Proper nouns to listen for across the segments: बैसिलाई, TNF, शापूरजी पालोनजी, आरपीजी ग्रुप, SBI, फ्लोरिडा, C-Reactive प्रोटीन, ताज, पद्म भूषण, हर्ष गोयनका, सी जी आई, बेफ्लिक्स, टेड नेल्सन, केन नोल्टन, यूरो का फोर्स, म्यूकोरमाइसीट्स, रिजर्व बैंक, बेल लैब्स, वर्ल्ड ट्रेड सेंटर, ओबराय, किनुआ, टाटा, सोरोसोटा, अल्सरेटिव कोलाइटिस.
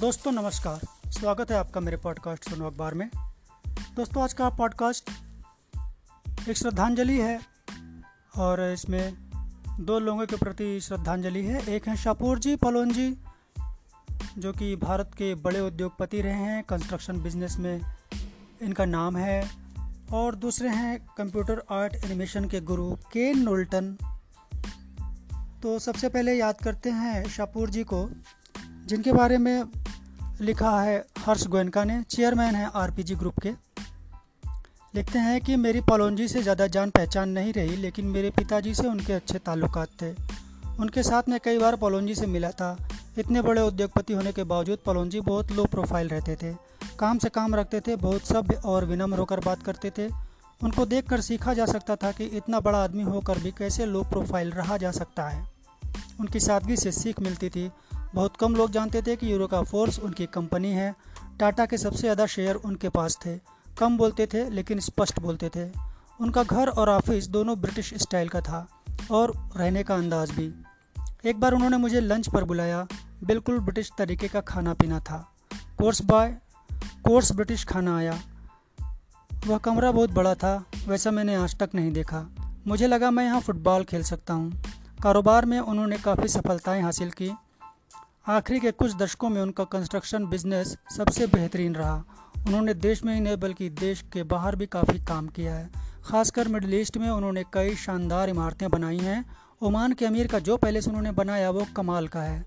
दोस्तों नमस्कार, स्वागत है आपका मेरे पॉडकास्ट सुनो अखबार में। दोस्तों आज का पॉडकास्ट एक श्रद्धांजलि है और इसमें दो लोगों के प्रति श्रद्धांजलि है। एक हैं शापूरजी पालोनजी जो कि भारत के बड़े उद्योगपति रहे हैं, कंस्ट्रक्शन बिजनेस में इनका नाम है, और दूसरे हैं कंप्यूटर आर्ट एनिमेशन के गुरु केन नोल्टन। तो सबसे पहले याद करते हैं शापूर जी को, जिनके बारे में लिखा है हर्ष गोयनका ने, चेयरमैन हैं आरपीजी ग्रुप के। लिखते हैं कि मेरी पालोनजी से ज़्यादा जान पहचान नहीं रही, लेकिन मेरे पिताजी से उनके अच्छे ताल्लुकात थे। उनके साथ मैं कई बार पालोनजी से मिला था। इतने बड़े उद्योगपति होने के बावजूद पालोनजी बहुत लो प्रोफाइल रहते थे, काम से काम रखते थे, बहुत सभ्य और विनम्र होकर बात करते थे। उनको देखकर सीखा जा सकता था कि इतना बड़ा आदमी होकर भी कैसे लो प्रोफाइल रहा जा सकता है। उनकी सादगी से सीख मिलती थी। बहुत कम लोग जानते थे कि यूरो का फोर्स उनकी कंपनी है। टाटा के सबसे ज़्यादा शेयर उनके पास थे। कम बोलते थे लेकिन स्पष्ट बोलते थे। उनका घर और ऑफिस दोनों ब्रिटिश स्टाइल का था और रहने का अंदाज भी। एक बार उन्होंने मुझे लंच पर बुलाया। बिल्कुल ब्रिटिश तरीके का खाना पीना था, कोर्स बाय कोर्स ब्रिटिश खाना आया। वह कमरा बहुत बड़ा था, वैसा मैंने आज तक नहीं देखा। मुझे लगा मैं यहाँ फुटबॉल खेल सकता हूँ। कारोबार में उन्होंने काफ़ी सफलताएं हासिल की। आखिरी के कुछ दशकों में उनका कंस्ट्रक्शन बिजनेस सबसे बेहतरीन रहा। उन्होंने देश में ही नहीं बल्कि देश के बाहर भी काफ़ी काम किया है। खासकर मिडिल ईस्ट में उन्होंने कई शानदार इमारतें बनाई हैं। ओमान के अमीर का जो पैलेस उन्होंने बनाया वो कमाल का है।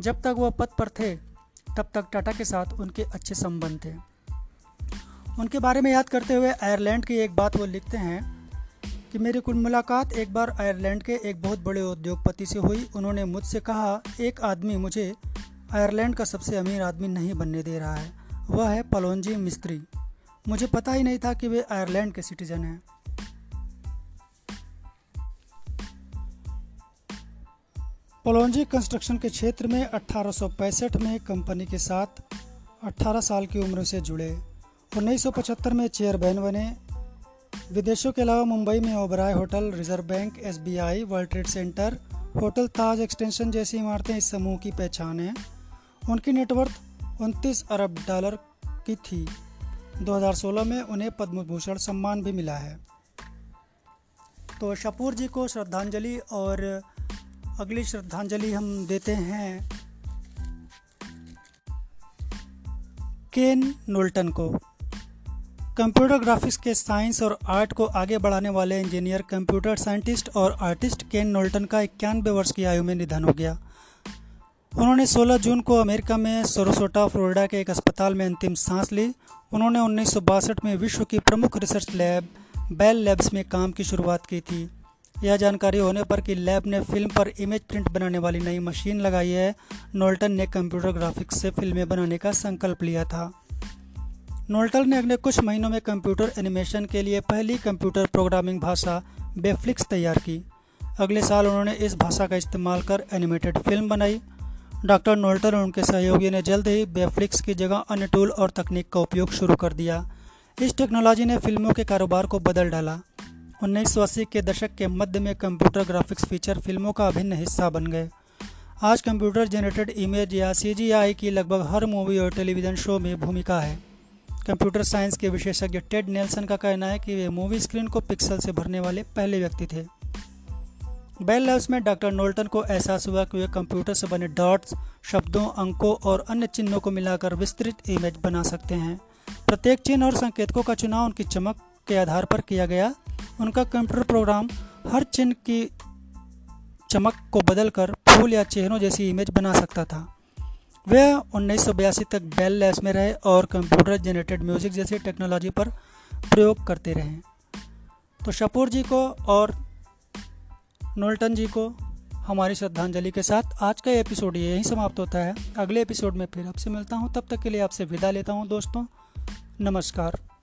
जब तक वह पद पर थे तब तक टाटा के साथ उनके अच्छे संबंध थे। उनके बारे में याद करते हुए आयरलैंड की एक बात वो लिखते हैं कि मेरी कुछ मुलाकात एक बार आयरलैंड के एक बहुत बड़े उद्योगपति से हुई। उन्होंने मुझसे कहा, एक आदमी मुझे आयरलैंड का सबसे अमीर आदमी नहीं बनने दे रहा है, वह है पालोनजी मिस्त्री। मुझे पता ही नहीं था कि वे आयरलैंड के सिटीजन हैं। पालोनजी कंस्ट्रक्शन के क्षेत्र में 1865 में कंपनी के साथ 18 साल की उम्र से जुड़े। 1975 में चेयरमैन बने। विदेशों के अलावा मुंबई में ओबराय hotel, रिजर्व बैंक, SBI, वर्ल्ड ट्रेड सेंटर, hotel ताज extension जैसी इमारतें इस समूह की पहचान हैं। उनकी नेटवर्थ 29 अरब डॉलर की थी। 2016 में उन्हें पद्म भूषण सम्मान भी मिला है। तो शापूर जी को श्रद्धांजलि। और अगली श्रद्धांजलि हम देते हैं केन नोल्टन को। कंप्यूटर ग्राफिक्स के साइंस और आर्ट को आगे बढ़ाने वाले इंजीनियर, कंप्यूटर साइंटिस्ट और आर्टिस्ट केन नोल्टन का 91 वर्ष की आयु में निधन हो गया। उन्होंने 16 जून को अमेरिका में सोरोसोटा, फ्लोरिडा के एक अस्पताल में अंतिम सांस ली। उन्होंने 1962 में विश्व की प्रमुख रिसर्च लैब बेल लैब्स में काम की शुरुआत की थी। यह जानकारी होने पर कि लैब ने फिल्म पर इमेज प्रिंट बनाने वाली नई मशीन लगाई है, नोल्टन ने कंप्यूटर ग्राफिक्स से फिल्में बनाने का संकल्प लिया था। नोल्टन ने अगले कुछ महीनों में कंप्यूटर एनिमेशन के लिए पहली कंप्यूटर प्रोग्रामिंग भाषा बेफ्लिक्स तैयार की। अगले साल उन्होंने इस भाषा का इस्तेमाल कर एनिमेटेड फिल्म बनाई। डॉक्टर नोल्टन और उनके सहयोगियों ने जल्द ही बेफ्लिक्स की जगह अन्य टूल और तकनीक का उपयोग शुरू कर दिया। इस टेक्नोलॉजी ने फिल्मों के कारोबार को बदल डाला। 1980 के दशक के मध्य में कंप्यूटर ग्राफिक्स फीचर फिल्मों का अभिन्न हिस्सा बन गए। आज कंप्यूटर जनरेटेड इमेज या CGI की लगभग हर मूवी और टेलीविज़न शो में भूमिका है। कंप्यूटर साइंस के विशेषज्ञ टेड नेल्सन का कहना है कि वे मूवी स्क्रीन को पिक्सल से भरने वाले पहले व्यक्ति थे। बेल लैब्स में डॉक्टर नोल्टन को एहसास हुआ कि वे कंप्यूटर से बने डॉट्स, शब्दों, अंकों और अन्य चिन्हों को मिलाकर विस्तृत इमेज बना सकते हैं। प्रत्येक चिन्ह और संकेतकों का चुनाव उनकी चमक के आधार पर किया गया। उनका कंप्यूटर प्रोग्राम हर चिन्ह की चमक को बदलकर फूल या चेहरों जैसी इमेज बना सकता था। वह 1982 तक बेल लैब्स में रहे और कंप्यूटर जनरेटेड म्यूजिक जैसी टेक्नोलॉजी पर प्रयोग करते रहे। तो शापूर जी को और नोल्टन जी को हमारी श्रद्धांजलि के साथ आज का एपिसोड यहीं समाप्त होता है। अगले एपिसोड में फिर आपसे मिलता हूँ, तब तक के लिए आपसे विदा लेता हूँ। दोस्तों नमस्कार।